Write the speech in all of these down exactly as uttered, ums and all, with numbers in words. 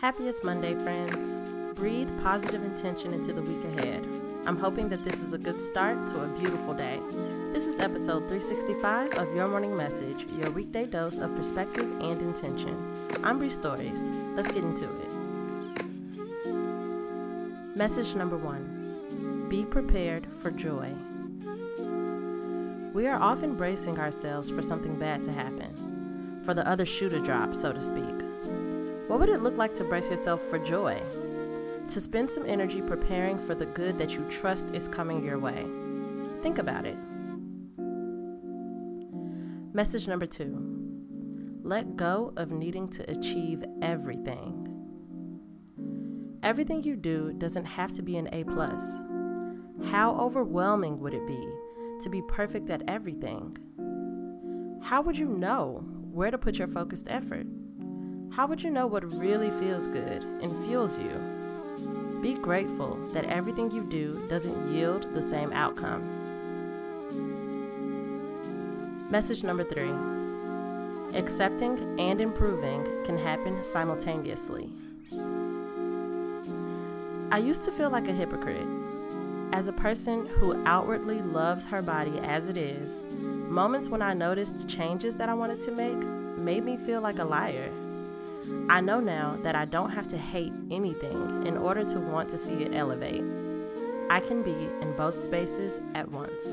Happiest Monday, friends. Breathe positive intention into the week ahead. I'm hoping that this is a good start to a beautiful day. This is episode three sixty-five of Your Morning Message, your weekday dose of perspective and intention. I'm Bree Stories. Let's get into it. Message number one, be prepared for joy. We are often bracing ourselves for something bad to happen, for the other shoe to drop, so to speak. What would it look like to brace yourself for joy? To spend some energy preparing for the good that you trust is coming your way. Think about it. Message number two, let go of needing to achieve everything. Everything you do doesn't have to be an A plus. How overwhelming would it be to be perfect at everything? How would you know where to put your focused effort? How would you know what really feels good and fuels you? Be grateful that everything you do doesn't yield the same outcome. Message number three. Accepting and improving can happen simultaneously. I used to feel like a hypocrite. As a person who outwardly loves her body as it is, moments when I noticed changes that I wanted to make made me feel like a liar. I know now that I don't have to hate anything in order to want to see it elevate. I can be in both spaces at once.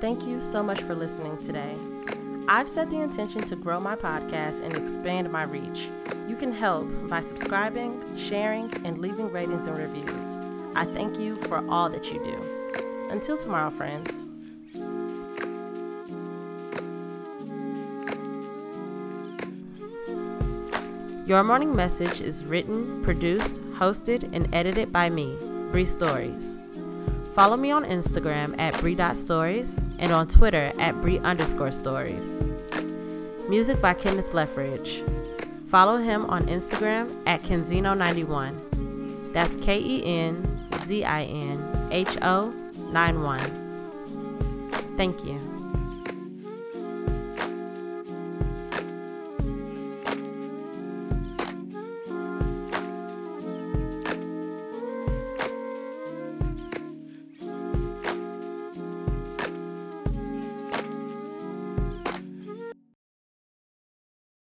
Thank you so much for listening today. I've set the intention to grow my podcast and expand my reach. You can help by subscribing, sharing, and leaving ratings and reviews. I thank you for all that you do. Until tomorrow, friends. Your Morning Message is written, produced, hosted, and edited by me, Bree Stories. Follow me on Instagram at Bree dot Stories and on Twitter at Bree underscore Stories. Music by Kenneth Leffridge. Follow him on Instagram at Kenzino ninety-one. That's K E N Z I N H O nine one. Thank you.